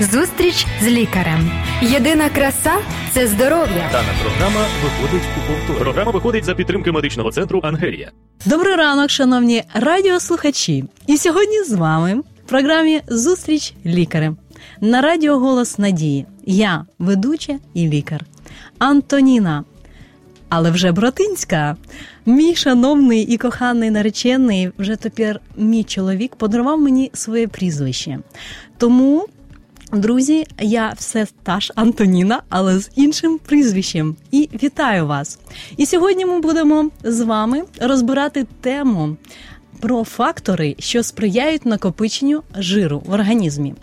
Зустріч з лікарем. Єдина краса – це здоров'я. Дана програма виходить у повтор. Програма виходить за підтримки медичного центру «Ангелія». Добрий ранок, шановні радіослухачі. І сьогодні з вами в програмі «Зустріч з лікарем» на радіо «Голос Надії». Я – ведуча і лікар. Антоніна, але вже братинська. Мій шановний і коханий наречений, вже тепер мій чоловік, подарував мені своє прізвище. Тому, друзі, я все та ж Антоніна, але з іншим прізвищем. І вітаю вас! І сьогодні ми будемо з вами розбирати тему про фактори, що сприяють накопиченню жиру в організмі.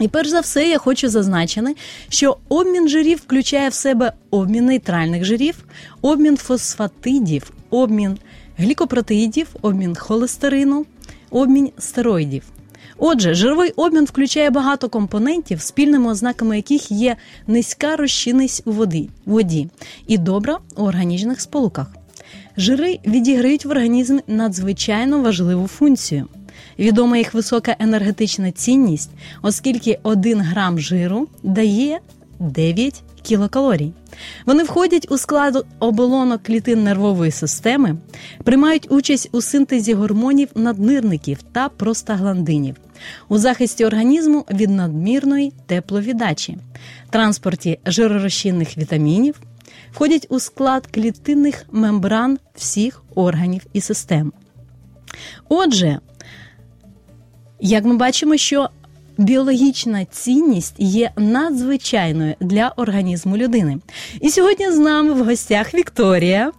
І перш за все я хочу зазначити, що обмін жирів включає в себе обмін нейтральних жирів, обмін фосфатидів, обмін глікопротеїдів, обмін холестерину, обмін стероїдів. Отже, жировий обмін включає багато компонентів, спільними ознаками яких є низька розчинність у воді і добра у органічних сполуках. Жири відіграють в організмі надзвичайно важливу функцію. Відома їх висока енергетична цінність, оскільки 1 грам жиру дає 9 кілокалорій. Вони входять у склад оболонок клітин нервової системи, приймають участь у синтезі гормонів наднирників та простагландинів, у захисті організму від надмірної тепловіддачі, транспорті жиророзчинних вітамінів, входять у склад клітинних мембран всіх органів і систем. Отже, як ми бачимо, що біологічна цінність є надзвичайною для організму людини. І сьогодні з нами в гостях Вікторія.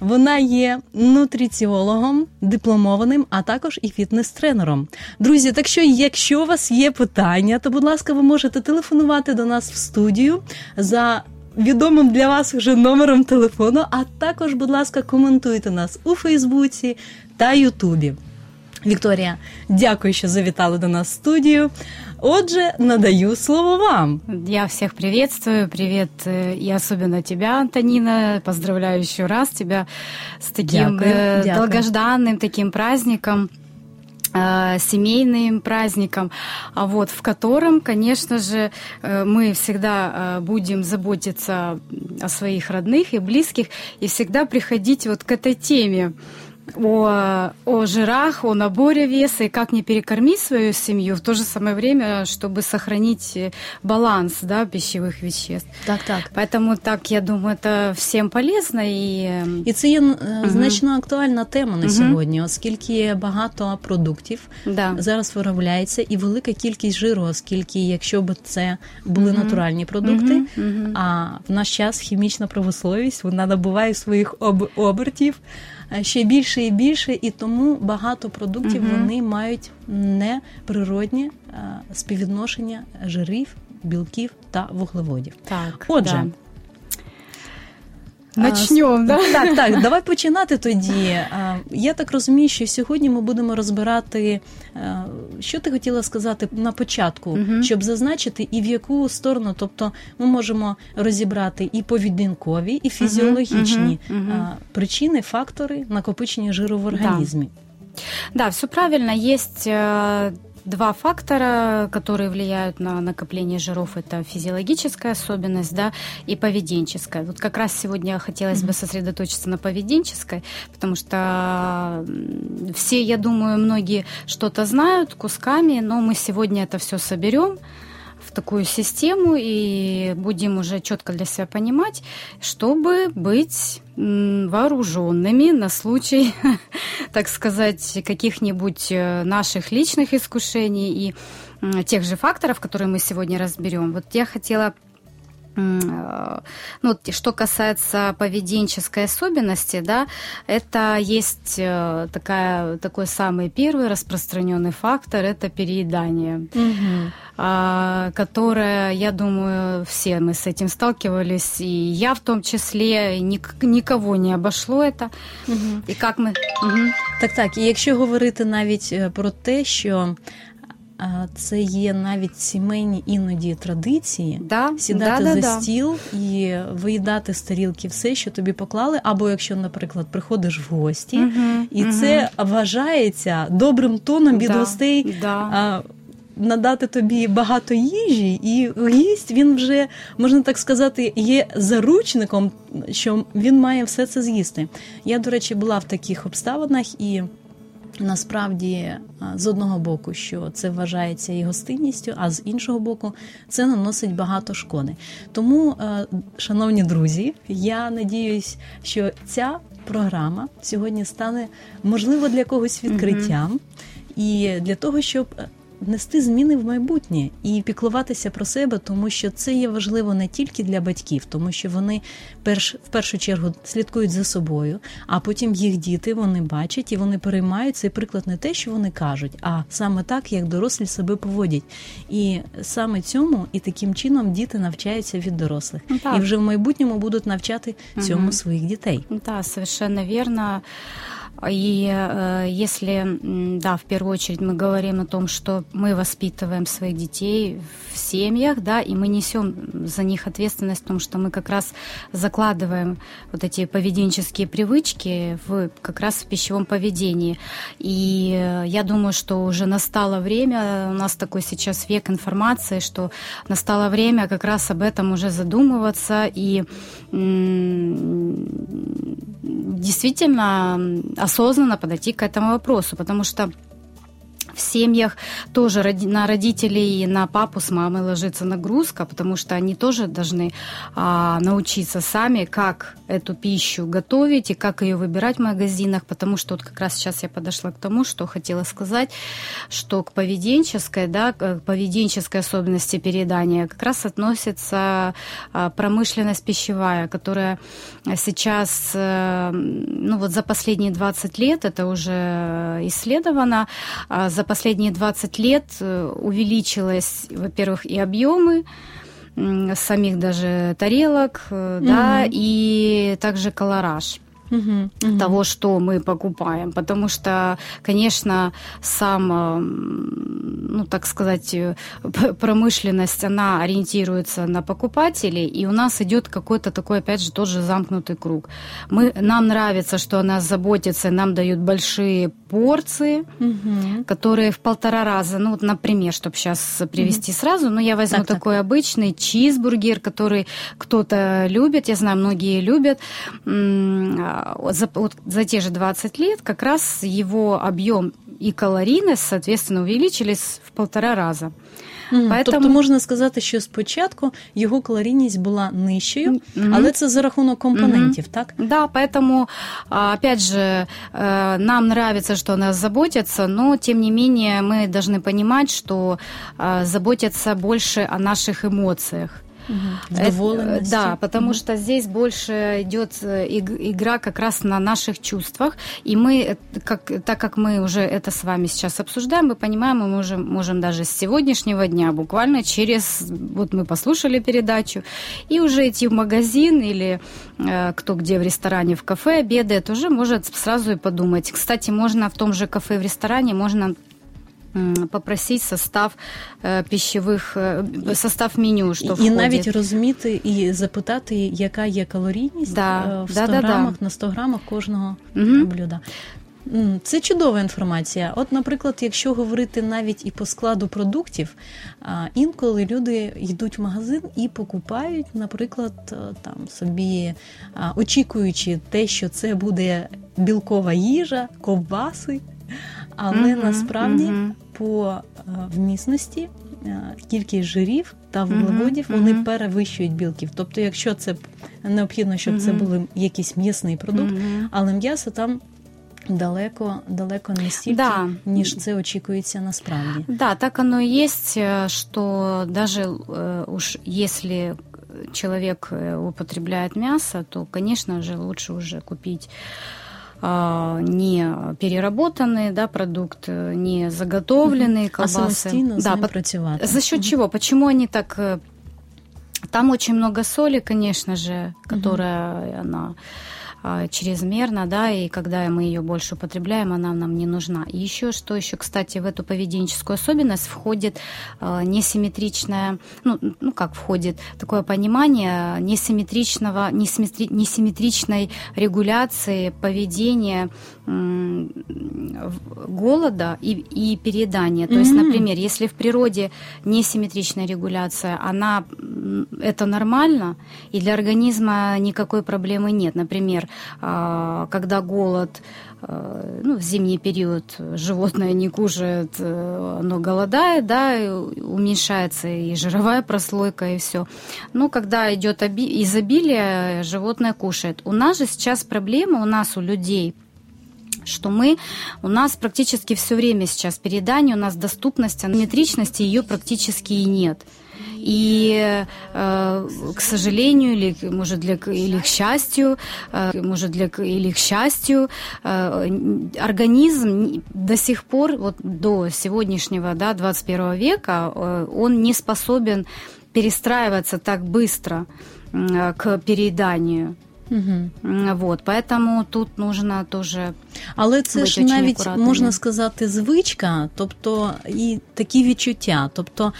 Вона є нутриціологом, дипломованим, а також і фітнес-тренером. Друзі, так що, якщо у вас є питання, то, будь ласка, ви можете телефонувати до нас в студію за відомим для вас вже номером телефону, а також, будь ласка, коментуйте нас у Фейсбуці та Ютубі. Вікторія, дякую, що завітали до нас в студию. Отже, надаю слово вам. Я всех приветствую. Привет и особенно тебя, Антонина. Поздравляю еще раз тебя с таким долгожданным таким праздником, семейным праздником, в котором, конечно же, мы всегда будем заботиться о своих родных и близких и всегда приходить к этой теме. О жирах, о наборе веса и как не перекормить свою семью в то же самое время, чтобы сохранить баланс, пищевых веществ. Так. Поэтому так, я думаю, это всем полезно. І це є значно актуальна тема на сьогодні, оскільки багато продуктів зараз виробляється і велика кількість жиру, оскільки якщо б це були натуральні продукти, а в наш час хімічна промисловість, вона набуває своїх обертів ще більше і більше, і тому багато продуктів вони мають неприродні співвідношення жирів, білків та вуглеводів. Так, отже, начнемо, Так, давай починати тоді. Я так розумію, що сьогодні ми будемо розбирати, що ти хотіла сказати на початку, щоб зазначити і в яку сторону, тобто ми можемо розібрати і поведінкові, і фізіологічні причини, фактори накопичення жиру в організмі. Да, все правильно, есть два фактора, которые влияют на накопление жиров, это физиологическая особенность, и поведенческая. Вот как раз сегодня хотелось бы сосредоточиться на поведенческой, потому что все, я думаю, многие что-то знают кусками, но мы сегодня это все соберем в такую систему и будем уже четко для себя понимать, чтобы быть вооруженными на случай, так сказать, каких-нибудь наших личных искушений и тех же факторов, которые мы сегодня разберем. Вот я хотела, что касается поведенческой особенности, это есть такой самый первый распространенный фактор, это переедание. Которая, я думаю, все мы с этим сталкивались, и я в том числе, никого не обошло это. І як ми... Так, і якщо говорити навіть про те, що це є навіть сімейні іноді традиції, сідати за стіл і виїдати з тарілки все, що тобі поклали, або якщо, наприклад, приходиш в гості, і це вважається добрим тоном від гостей, надати тобі багато їжі, і гість, він вже, можна так сказати, є заручником, що він має все це з'їсти. Я, до речі, була в таких обставинах, і насправді, з одного боку, що це вважається і гостинністю, а з іншого боку, це наносить багато шкоди. Тому, шановні друзі, я надіюсь, що ця програма сьогодні стане, можливо, для когось відкриттям, і для того, щоб внести зміни в майбутнє і піклуватися про себе, тому що це є важливо не тільки для батьків, тому що вони в першу чергу слідкують за собою, а потім їх діти, вони бачать і вони переймають цей приклад не те, що вони кажуть, а саме так, як дорослі себе поводять. І саме цьому і таким чином діти навчаються від дорослих. Так. І вже в майбутньому будуть навчати цьому своїх дітей. Так, совершенно вірно. И если, да, в первую очередь мы говорим о том, что мы воспитываем своих детей в семьях, да, и мы несем за них ответственность в том, что мы как раз закладываем вот эти поведенческие привычки как раз в пищевом поведении. И я думаю, что уже настало время, у нас такой сейчас век информации, что настало время как раз об этом уже задумываться и действительно осознанно подойти к этому вопросу, потому что в семьях тоже на родителей и на папу с мамой ложится нагрузка, потому что они тоже должны научиться сами, как эту пищу готовить и как ее выбирать в магазинах, потому что вот как раз сейчас я подошла к тому, что хотела сказать, что к поведенческой, да, к поведенческой особенности переедания как раз относится промышленность пищевая, которая сейчас, ну вот за последние 20 лет, это уже исследовано, за последние 20 лет увеличилось, во-первых, и объемы самих даже тарелок, да, и также колораж. Того, что мы покупаем. Потому что, конечно, ну, так сказать, промышленность, она ориентируется на покупателей, и у нас идет какой-то такой, опять же, тот же замкнутый круг. Нам нравится, что о нас заботятся, нам дают большие порции, которые в 1,5 раза, ну, вот, например, чтобы сейчас привести сразу, но я возьму такой обычный чизбургер, который кто-то любит, я знаю, многие любят. За те же 20 лет как раз его объем и калорийность, соответственно, увеличились в 1,5 раза. Поэтому... Тобто можна сказати, що спочатку його калорійність була нижчою, але це за рахунок компонентів, так? Да, поэтому, опять же, нам нравится, что о нас заботятся, но, тем не менее, мы должны понимать, что заботятся больше о наших эмоциях. Доволенности. Да, потому что здесь больше идет игра как раз на наших чувствах, и мы, так как мы уже это с вами сейчас обсуждаем, мы понимаем, мы можем даже с сегодняшнего дня, буквально через, вот мы послушали передачу, и уже идти в магазин или кто где в ресторане, в кафе обедает, уже может сразу и подумать. Кстати, можно в том же кафе, в ресторане, можно... попросить состав меню, що входить. І навіть розуміти і запитати, яка є калорійність в 100 грамах, на 100 грамах кожного блюда. Це чудова інформація. От, наприклад, якщо говорити навіть і по складу продуктів, інколи люди йдуть в магазин і покупають, наприклад, там собі, очікуючи те, що це буде білкова їжа, ковбаси, але насправді по вмісності кількість жирів та вуглеводів вони перевищують білків. Тобто, якщо це необхідно, щоб це були якийсь м'ясний продукт, але м'ясо там далеко не стільки, ніж це очікується насправді. Да, так оно і є, що даже уж якщо чоловік употребляє м'ясо, то, звісно, лучше вже купити не переработанный, да, продукт, не заготовленные колбасы. А самостійно з ним працювати. За счет чего? Почему они так... Там очень много соли, конечно же, которая она чрезмерно, да, и когда мы ее больше употребляем, она нам не нужна. И еще, что еще, кстати, в эту поведенческую особенность входит несимметричное, ну как входит, такое понимание несимметричной регуляции поведения голода и переедания. То есть, например, если в природе несимметричная регуляция, она, это нормально, и для организма никакой проблемы нет. Например, когда голод, ну, в зимний период животное не кушает, оно голодает, да, и уменьшается и жировая прослойка, и все. Но когда идет изобилие, животное кушает. У нас же сейчас проблема, у нас, у людей, что у нас практически все время сейчас переедание, у нас доступность, асимметричности ее практически и нет. И, к сожалению, или к счастью, организм до сих пор, вот до сегодняшнего, да, 21 века, он не способен перестраиваться так быстро к перееданию. Угу. Вот, поэтому тут нужно тоже. Але це ж навіть акуратними. Можна сказати, звичка, тобто і такі відчуття. Тобто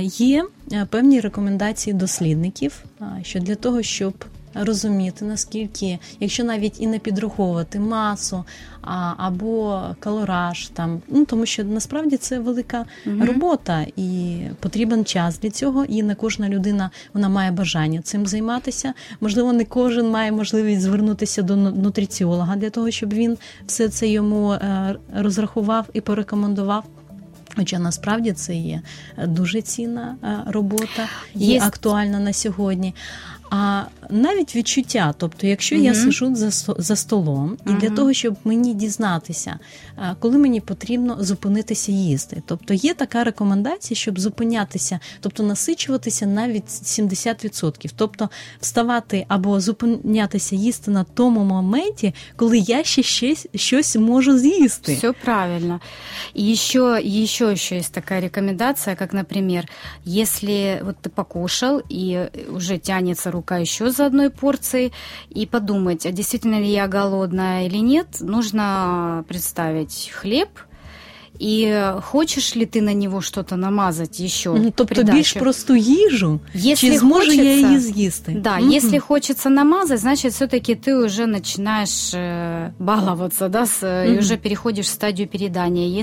є певні рекомендації дослідників, що для того, щоб розуміти, наскільки, якщо навіть і не підраховувати масу або калораж, там, ну, тому що насправді це велика робота і потрібен час для цього, і не кожна людина, вона має бажання цим займатися. Можливо, не кожен має можливість звернутися до нутриціолога для того, щоб він все це йому розрахував і порекомендував. Хоча насправді це є дуже цінна робота і актуальна на сьогодні. А навіть відчуття, тобто якщо я сижу за столом, і для того, щоб мені дізнатися, коли мені потрібно зупинитися їсти. Тобто є така рекомендація, щоб зупинятися, тобто насичуватися навіть 70%. Тобто вставати або зупинятися їсти на тому моменті, коли я ще щось можу з'їсти. Все правильно. І ще є така рекомендація, як, наприклад, якщо ти покушав і вже тягнеться рука еще за одной порцией, и подумать, а действительно ли я голодная или нет. Нужно представить хлеб, и хочешь ли ты на него что-то намазать еще? Ну, тобто більш просту їжу, если чи зможу хочется, я її з'їсти? Да, если хочется намазать, значит, все-таки ты уже начинаешь баловаться, да, и уже переходишь в стадию переедания.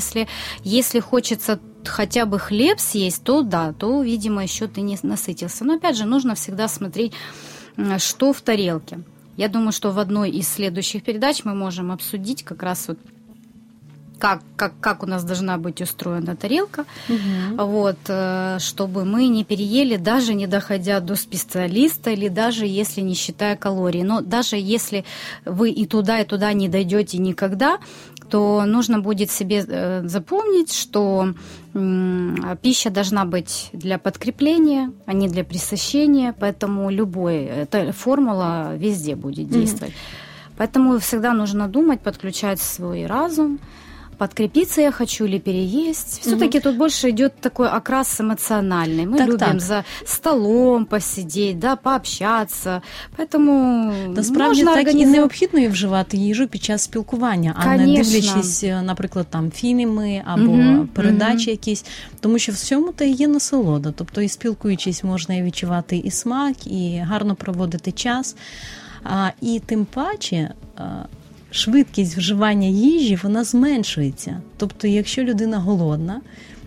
Если хочется хотя бы хлеб съесть, то да, то, видимо, еще ты не насытился. Но, опять же, нужно всегда смотреть, что в тарелке. Я думаю, что в одной из следующих передач мы можем обсудить как раз вот как у нас должна быть устроена тарелка, вот, чтобы мы не переели, даже не доходя до специалиста или даже если не считая калорий. Но даже если вы и туда не дойдете никогда, то нужно будет себе запомнить, что пища должна быть для подкрепления, а не для пресыщения, поэтому эта формула везде будет действовать. Поэтому всегда нужно думать, подключать свой разум, подкрепиться я хочу или переесть. Все-таки тут больше идет такой окрас эмоциональный. Мы любим за столом посидеть, да, пообщаться. Поэтому насправді так і необхідно вживати їжу під час спілкування, а не дивлячись, наприклад, там фільми або передачі якісь, тому що в цьому та є насолода. Тобто і спілкуючись можна і відчувати і смак, і гарно проводити час. І тим паче швидкість вживання їжі, вона зменшується. Тобто, якщо людина голодна,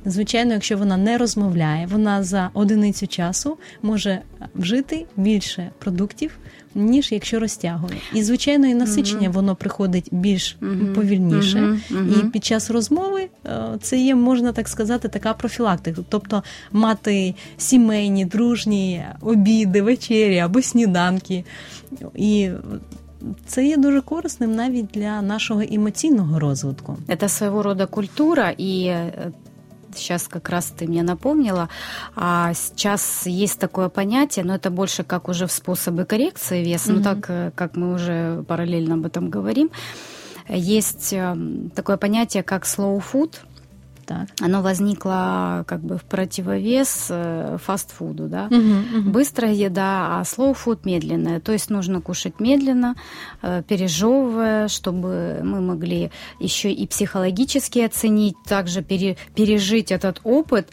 звичайно, якщо вона не розмовляє, вона за одиницю часу може вжити більше продуктів, ніж якщо розтягує. І, звичайно, і насичення, воно приходить більш повільніше. І під час розмови це є, можна так сказати, така профілактика. Тобто мати сімейні, дружні обіди, вечері або сніданки. І це є дуже корисним навіть для нашого емоційного розвитку. Це свого роду культура, і сейчас как раз ты мне напомнила, сейчас есть такое понятие, но это больше как уже в способы коррекции веса, но так как мы уже параллельно об этом говорим, есть такое понятие, как slow food. Так. Оно возникло как бы в противовес фастфуду, да. Быстрая еда, а slow food медленная. То есть нужно кушать медленно, пережевывая, чтобы мы могли еще и психологически оценить, также пережить этот опыт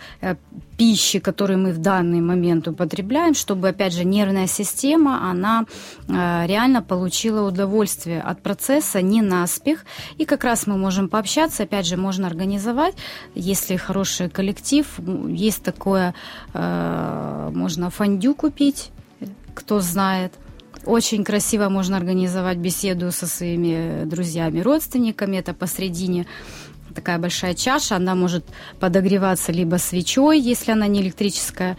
пищи, которую мы в данный момент употребляем, чтобы, опять же, нервная система, она реально получила удовольствие от процесса, не наспех. И как раз мы можем пообщаться, опять же, можно организовать, если хороший коллектив, есть такое, можно фондю купить, кто знает. Очень красиво можно организовать беседу со своими друзьями, родственниками, это посредине такая большая чаша, она может подогреваться либо свечой, если она не электрическая,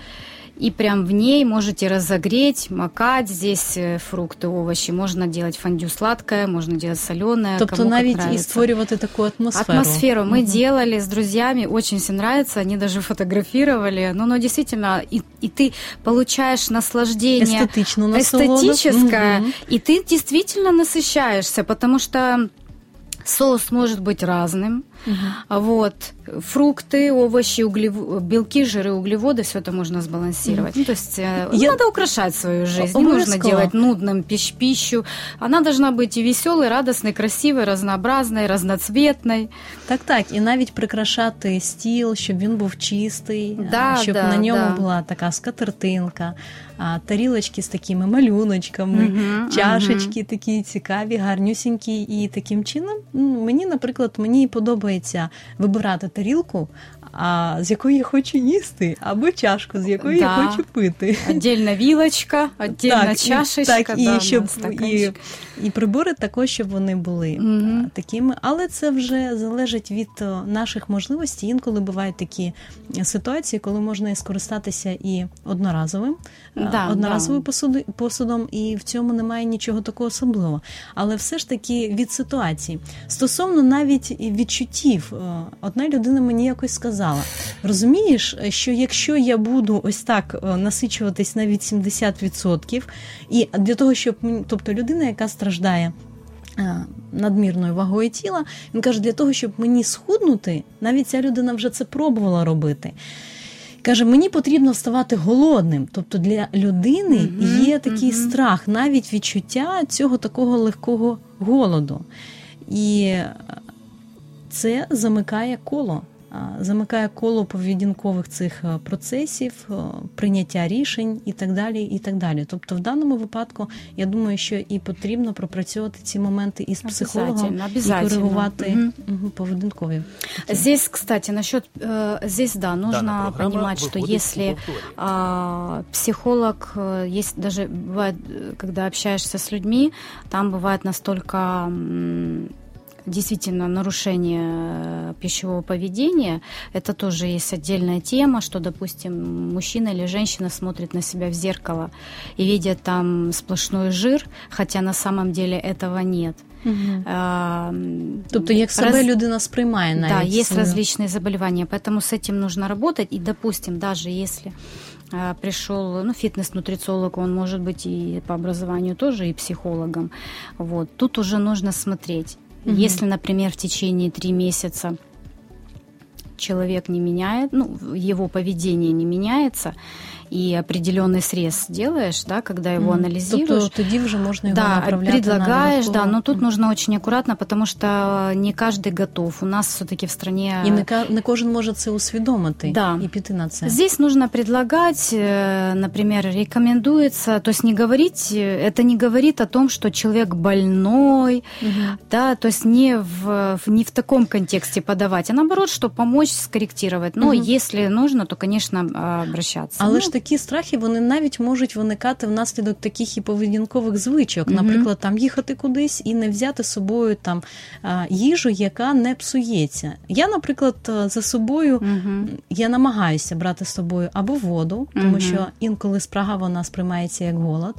и прям в ней можете разогреть, макать здесь фрукты, овощи. Можно делать фондю сладкое, можно делать соленое. Тобто навіть і створювати таку атмосферу. Атмосферу мы делали с друзьями, очень всем нравится, они даже фотографировали. Но действительно, и ты получаешь наслаждение эстетическое, и ты действительно насыщаешься, потому что соус может быть разным. Вот. Фрукты, овощи, белки, жиры, углеводы, все это можно сбалансировать. То есть надо украшать свою жизнь. Не нужно делать нудным пищу. Она должна быть и веселой, радостной, красивой, разнообразной, разноцветной. Так-так. І навіть прикрашати стіл, щоб він був чистий, щоб на ньому була така скатертинка, тарілочки з такими малюночками, чашечки такі цікаві, гарнюсінькі. І таким чином, мені, наприклад, мені подобається вибирати тарілку, з якої я хочу їсти, або чашку, з якої я хочу пити. Отдельна вілочка, отдельна чашечка. Так, і прибори також, щоб вони були такими. Але це вже залежить від наших можливостей. Інколи бувають такі ситуації, коли можна скористатися і одноразовим посудом, і в цьому немає нічого такого особливого. Але все ж таки від ситуації. Стосовно навіть відчуттів. Одна людина мені якось сказала, розумієш, що якщо я буду ось так насичуватись навіть 70%, і для того, щоб, тобто людина, яка страждає надмірною вагою тіла, він каже, для того, щоб мені схуднути, навіть ця людина вже це пробувала робити. Каже, мені потрібно вставати голодним. Тобто для людини є такий страх, навіть відчуття цього такого легкого голоду. І це замикає коло. Замикає коло поведінкових цих процесів, прийняття рішень і так далі, і так далі. Тобто в даному випадку, я думаю, що і потрібно пропрацьовувати ці моменти із психологом і коригувати поведінкові. Здесь, кстати, насчет здесь да, нужно понимать, что если психолог есть даже бывает, когда общаешься с людьми, там бывает настолько действительно, нарушение пищевого поведения, это тоже есть отдельная тема, что, допустим, мужчина или женщина смотрит на себя в зеркало и видит там сплошной жир, хотя на самом деле этого нет. Тобто, як себе людина сприймає навіть. Да, есть различные заболевания, поэтому с этим нужно работать, и, допустим, даже если пришел, фитнес-нутрициолог, он может быть и по образованию тоже, и психологом, вот, тут уже нужно смотреть. Если, например, в течение 3 месяца человек не меняет, его поведение не меняется, и определенный срез делаешь, да, когда его анализируешь. То тоді вже можна його направляти. Предлагаешь, на но тут нужно очень аккуратно, потому что не каждый готов. У нас все-таки в стране... И не кожен може це усвідомити і піти на це. Здесь нужно предлагать, например, рекомендуется, то есть не говорить, это не говорит о том, что человек больной, да, то есть не в таком контексте подавать, а наоборот, что помочь скорректировать. Но если нужно, то, конечно, обращаться. Але ж такі страхи, вони навіть можуть виникати внаслідок таких і поведінкових звичок. Наприклад, там їхати кудись і не взяти з собою там їжу, яка не псується. Я, наприклад, за собою, я намагаюся брати з собою або воду, тому що інколи спрага вона сприймається як голод,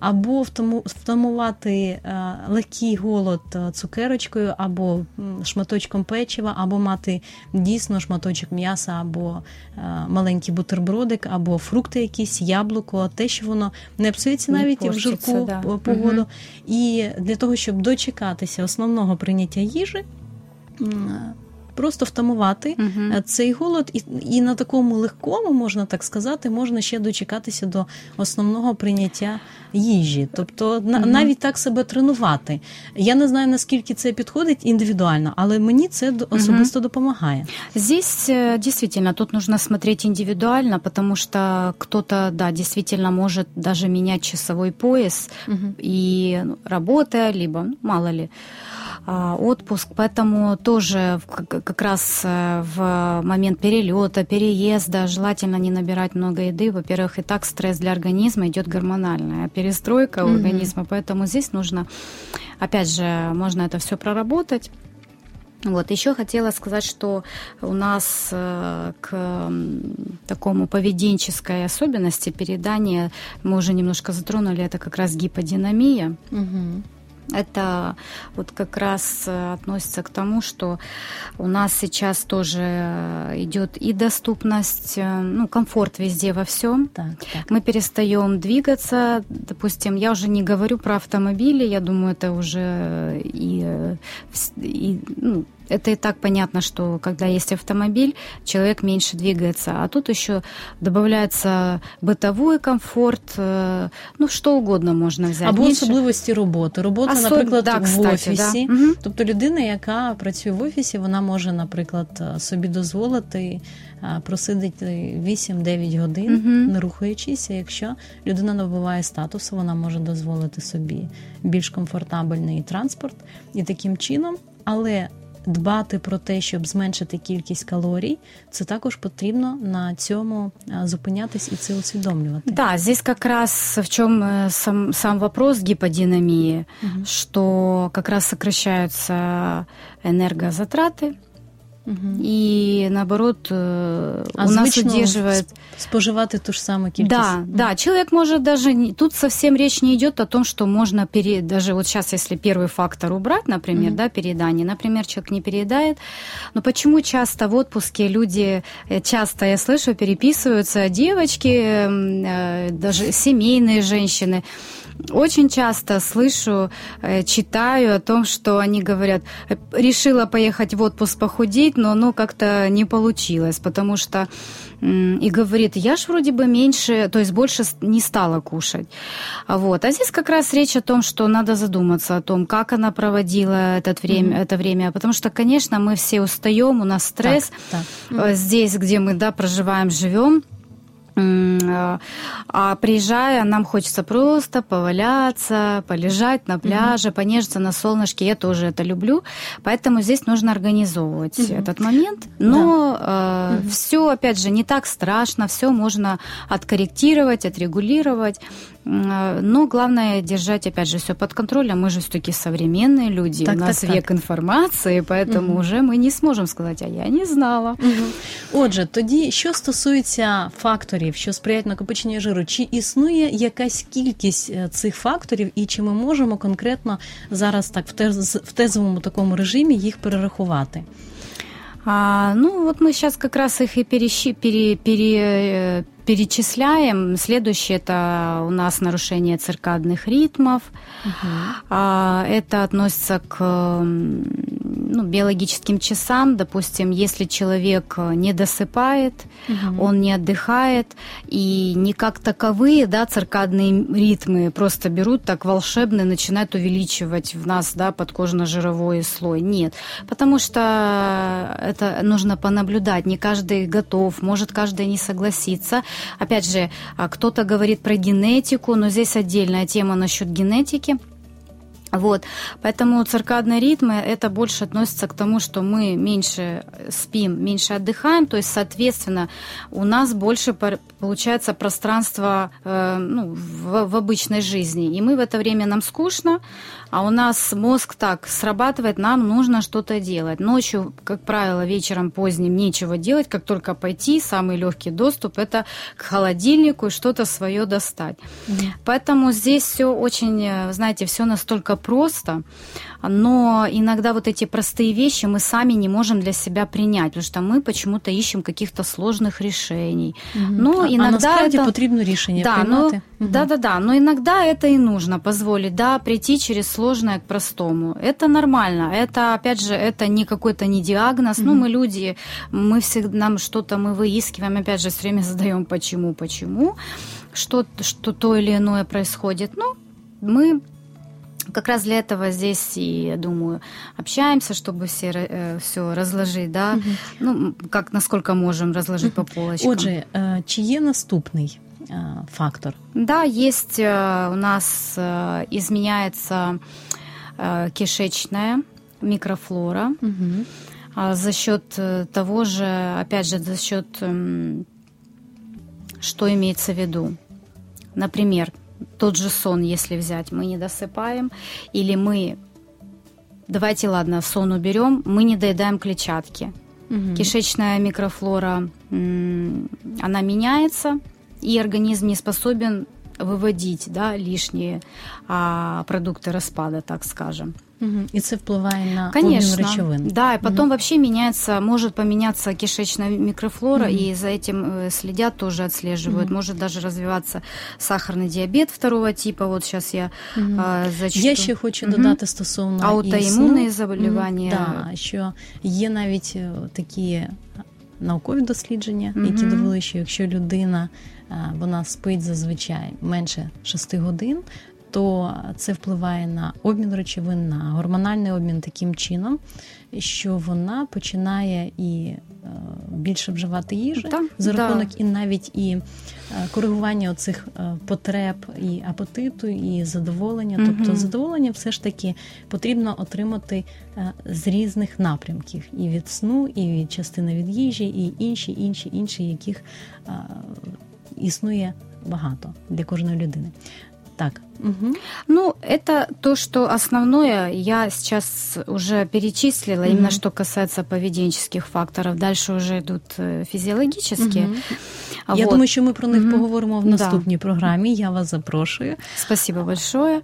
або втамувати легкий голод цукерочкою, або шматочком печива, або мати дійсно шматочок м'яса, або маленький бутербродик, або фрукти якісь, яблуко, те, що воно не псується навіть в жарку погоду. І для того, щоб дочекатися основного прийняття їжі, просто втамувати цей голод, і на такому легкому, можна так сказати, можна ще дочекатися до основного прийняття їжі. Тобто навіть так себе тренувати. Я не знаю, наскільки це підходить індивідуально, але мені це особисто допомагає. Здесь действительно, тут нужно смотреть индивидуально, потому что кто-то, да, действительно может даже менять часовой пояс и работа, либо, мало ли, отпуск. Поэтому тоже как раз в момент перелета, переезда желательно не набирать много еды. Во-первых, и так стресс для организма идет гормональная перестройка у организма, поэтому здесь нужно, опять же, можно это все проработать. Вот. Еще хотела сказать, что у нас к такому поведенческой особенности переедания, мы уже немножко затронули, это как раз гиподинамия. Это вот как раз относится к тому, что у нас сейчас тоже идет и доступность, ну, комфорт везде во всем. Так. Мы перестаем двигаться. Допустим, я уже не говорю про автомобили, я думаю, это уже ну, это и так понятно, что когда есть автомобиль, человек меньше двигается. А тут еще добавляется бытовой комфорт, ну, что угодно можно взяти. Або особливості роботи. Робота, наприклад, в офісі. Да. Тобто людина, яка працює в офісі, вона може, наприклад, собі дозволити просидіти 8-9 годин, не рухаючись. Якщо людина набуває статусу, вона може дозволити собі більш комфортабельний транспорт. І таким чином, але дбати про те, щоб зменшити кількість калорій, це також потрібно на цьому зупинятись і це усвідомлювати. Да, здесь как раз в чем сам вопрос гиподинамии, что как раз сокращаются энергозатраты, и наоборот у нас удерживает споживать ту же самую кількість. Да, человек может даже тут совсем речь не идет о том, что можно даже вот сейчас, если первый фактор убрать, например, да, переедание, например, человек не переедает, но почему часто в отпуске люди, часто я слышу, переписываются девочки, даже семейные женщины. Очень часто слышу, читаю о том, что они говорят, решила поехать в отпуск похудеть, но оно как-то не получилось, потому что, и говорит, я ж вроде бы меньше, то есть больше не стала кушать. Вот. А здесь как раз речь о том, что надо задуматься о том, как она проводила это время, потому что, конечно, мы все устаем, у нас стресс, здесь, где мы, да, проживаем, живем. А приезжая, нам хочется просто поваляться, полежать на пляже, понежиться на солнышке. Я тоже это люблю. Поэтому здесь нужно организовывать этот момент. Но все, опять же, не так страшно. Все можно откорректировать, отрегулировать. Но главное держать, опять же, все под контролем. Мы же все-таки современные люди. Так, у нас век інформації, поэтому уже мы не сможем сказать, а я не знала. Отже, тоді, що стосується факторів, що сприяють накопиченню жиру. Чи існує якась кількість цих факторів і чи ми можемо конкретно зараз так в тезовому такому режимі їх перерахувати? Ну, вот мы сейчас как раз их и перечисляем. Следующее – это у нас нарушение циркадных ритмов. Это относится к биологическим часам. Допустим, если человек не досыпает, он не отдыхает, и не как таковые, да, циркадные ритмы просто берут так волшебно и начинают увеличивать в нас, да, подкожно-жировой слой. Нет, потому что это нужно понаблюдать. Не каждый готов, может каждый не согласиться. Опять же, кто-то говорит про генетику, но здесь отдельная тема насчет генетики. Вот. Поэтому циркадные ритмы, это больше относится к тому, что мы меньше спим, меньше отдыхаем, то есть, соответственно, у нас больше получается пространство в обычной жизни. И мы в это время, нам скучно, а у нас мозг так срабатывает, нам нужно что-то делать. Ночью, как правило, вечером поздним нечего делать, как только пойти, самый легкий доступ – это к холодильнику и что-то свое достать. Поэтому здесь все очень, знаете, все настолько просто, но иногда вот эти простые вещи мы сами не можем для себя принять, потому что мы почему-то ищем каких-то сложных решений. Угу. Но иногда насправді это... потрібно рішення приймати. Да-да-да, но иногда это и нужно позволить, да, прийти через сложное к простому. Это нормально, это, опять же, это не какой-то не диагноз, но мы люди, мы всегда, нам что-то мы выискиваем, опять же, все время задаем почему, что то или иное происходит, но мы... Как раз для этого здесь, и, я думаю, общаемся, чтобы все разложить, да? Ну, как, насколько можем разложить по полочкам. Отже, чи є наступний фактор? Да, есть у нас, изменяется кишечная микрофлора за счет того же, опять же, за счет, что имеется в виду. Например, тот же сон, если взять, мы не досыпаем, или мы, давайте, ладно, сон уберем, мы не доедаем клетчатки. Кишечная микрофлора, она меняется, и организм не способен выводить, да, лишние продукты распада, так скажем. И це впливає на обмін речовин. Да, и потом вообще меняется, может поменяться кишечная микрофлора, и за этим следят, тоже отслеживают. Может даже развиваться сахарный диабет второго типа. Вот сейчас я зачитаю. Я ще хочу додати стосовно аутоімунні заболівання. Да, що є навіть такі наукові дослідження, які довели, що якщо людина, вона спить зазвичай менше 6 годин, то це впливає на обмін речовин, на гормональний обмін таким чином, що вона починає і більше вживати їжі за рахунок і навіть і коригування оцих потреб і апетиту, і задоволення. Тобто задоволення все ж таки потрібно отримати з різних напрямків. І від сну, і від частини від їжі, і інші, яких існує багато для кожної людини. Так. Ну, это то, что основное я сейчас уже перечислила, именно что касается поведенческих факторов. Дальше уже идут физиологические. Вот. Я думаю, что мы про них поговорим в наступной программе. Я вас запрошую. Спасибо большое.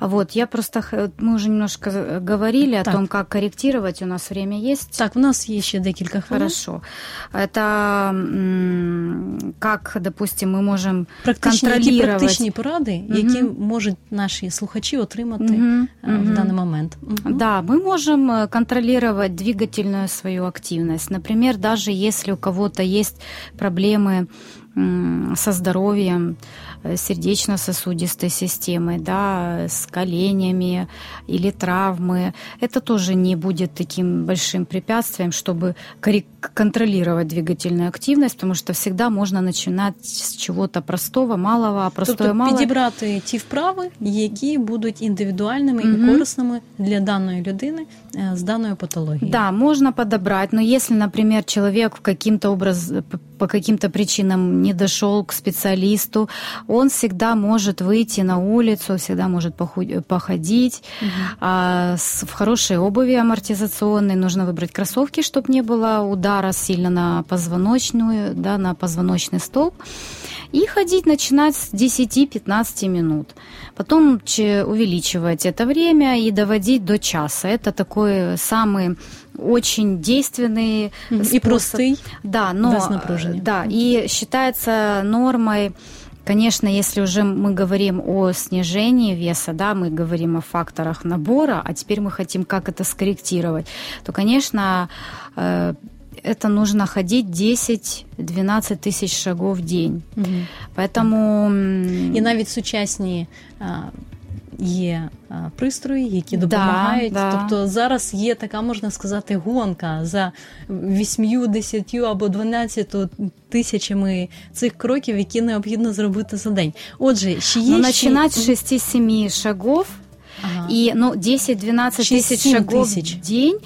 Вот, я просто... Мы уже немножко говорили о том, как корректировать. У нас время есть. Так, у нас есть еще декілька хвилин. Хорошо. Это как, допустим, мы можем контролировать... Практичні поради, які можуть наші слухачі отримати в данный момент. Да, мы можем контролировать двигательную свою активность. Например, даже если у кого-то есть проблемы со здоровьем, сердечно-сосудистой системой, да, с коленями или травмы. Это тоже не будет таким большим препятствием, чтобы контролировать двигательную активность, потому что всегда можно начинать з чогось простого, малого, а простое мало. Тобто підібрати ті вправи, які будуть індивідуальними і корисними для даної людини з даною патологією. Да, можна підібрати, но если, например, человек по каким-то причинам не дошел к специалисту, он всегда может выйти на улицу, всегда может походить. В хорошей обуви амортизационной нужно выбрать кроссовки, чтобы не было удара сильно на позвоночную, да, на позвоночный столб. И ходить начинать с 10-15 минут. Потом увеличивать это время и доводить до часа. Это такой самый очень действенный способ. И простый, без напряжения. Да, и считается нормой. Конечно, если уже мы говорим о снижении веса, да, мы говорим о факторах набора, а теперь мы хотим, как это скорректировать, то, конечно, это нужно ходить 10-12 тысяч шагов в день. Поэтому... И навіть сучасні є пристрої, які допомагають. Тобто зараз є така, можна сказати, гонка за 8, 10 або 12 тисячами цих кроків, які необхідно зробити за день. Отже, ще є... Починати з 6-7 шагів. И, 10-12 тысяч шагов в день,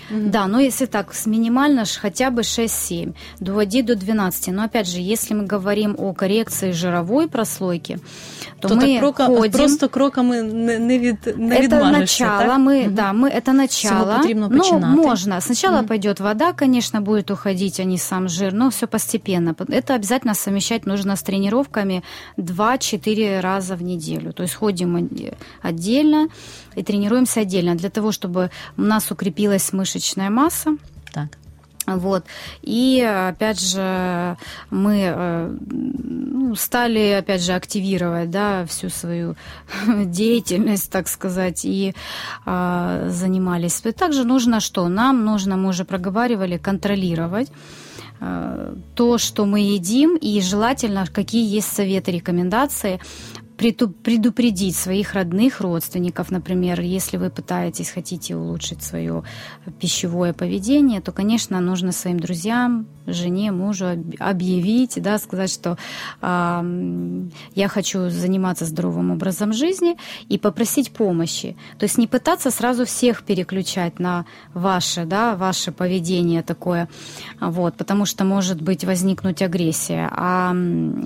если так, с минимально хотя бы 6-7, доводи до 12. Но, опять же, если мы говорим о коррекции жировой прослойки, то мы ходим... Просто кроками не відмажешся, так? Это начало. Всього потрібно починати. Ну, можно. Сначала пойдет вода, конечно, будет уходить, а не сам жир, но все постепенно. Это обязательно совмещать нужно с тренировками 2-4 раза в неделю. То есть ходим отдельно, и тренируемся отдельно для того, чтобы у нас укрепилась мышечная масса. Так. Вот. И, опять же, мы стали, опять же, активировать, да, всю свою деятельность, так сказать, и занимались. Также нужно что? Нам нужно, мы уже проговаривали, контролировать то, что мы едим, и желательно, какие есть советы, рекомендации, предупредить своих родных, родственников. Например, если вы пытаетесь, хотите улучшить свое пищевое поведение, то, конечно, нужно своим друзьям, жене, мужу объявить, да, сказать, что я хочу заниматься здоровым образом жизни, и попросить помощи. То есть не пытаться сразу всех переключать на ваше, да, ваше поведение такое, вот, потому что может быть возникнуть агрессия. А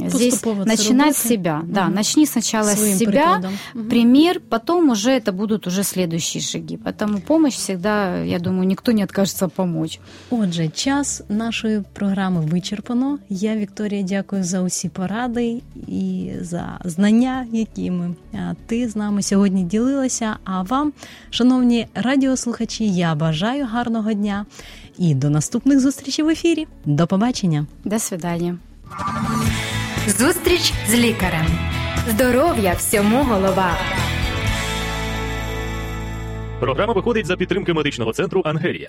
здесь начинать с себя. Да, начни сначала с себя, пример, потом уже это будут уже следующие шаги. Поэтому помощь всегда, я думаю, никто не откажется помочь. Отже, час нашої програми вичерпано. Я, Вікторія, дякую за усі поради і за знання, якими ти з нами сьогодні ділилася. А вам, шановні радіослухачі, я бажаю гарного дня і до наступних зустрічей в ефірі. До побачення. До свидання. Зустріч з лікарем. Здоров'я всьому голова. Програма виходить за підтримки медичного центру «Ангелія».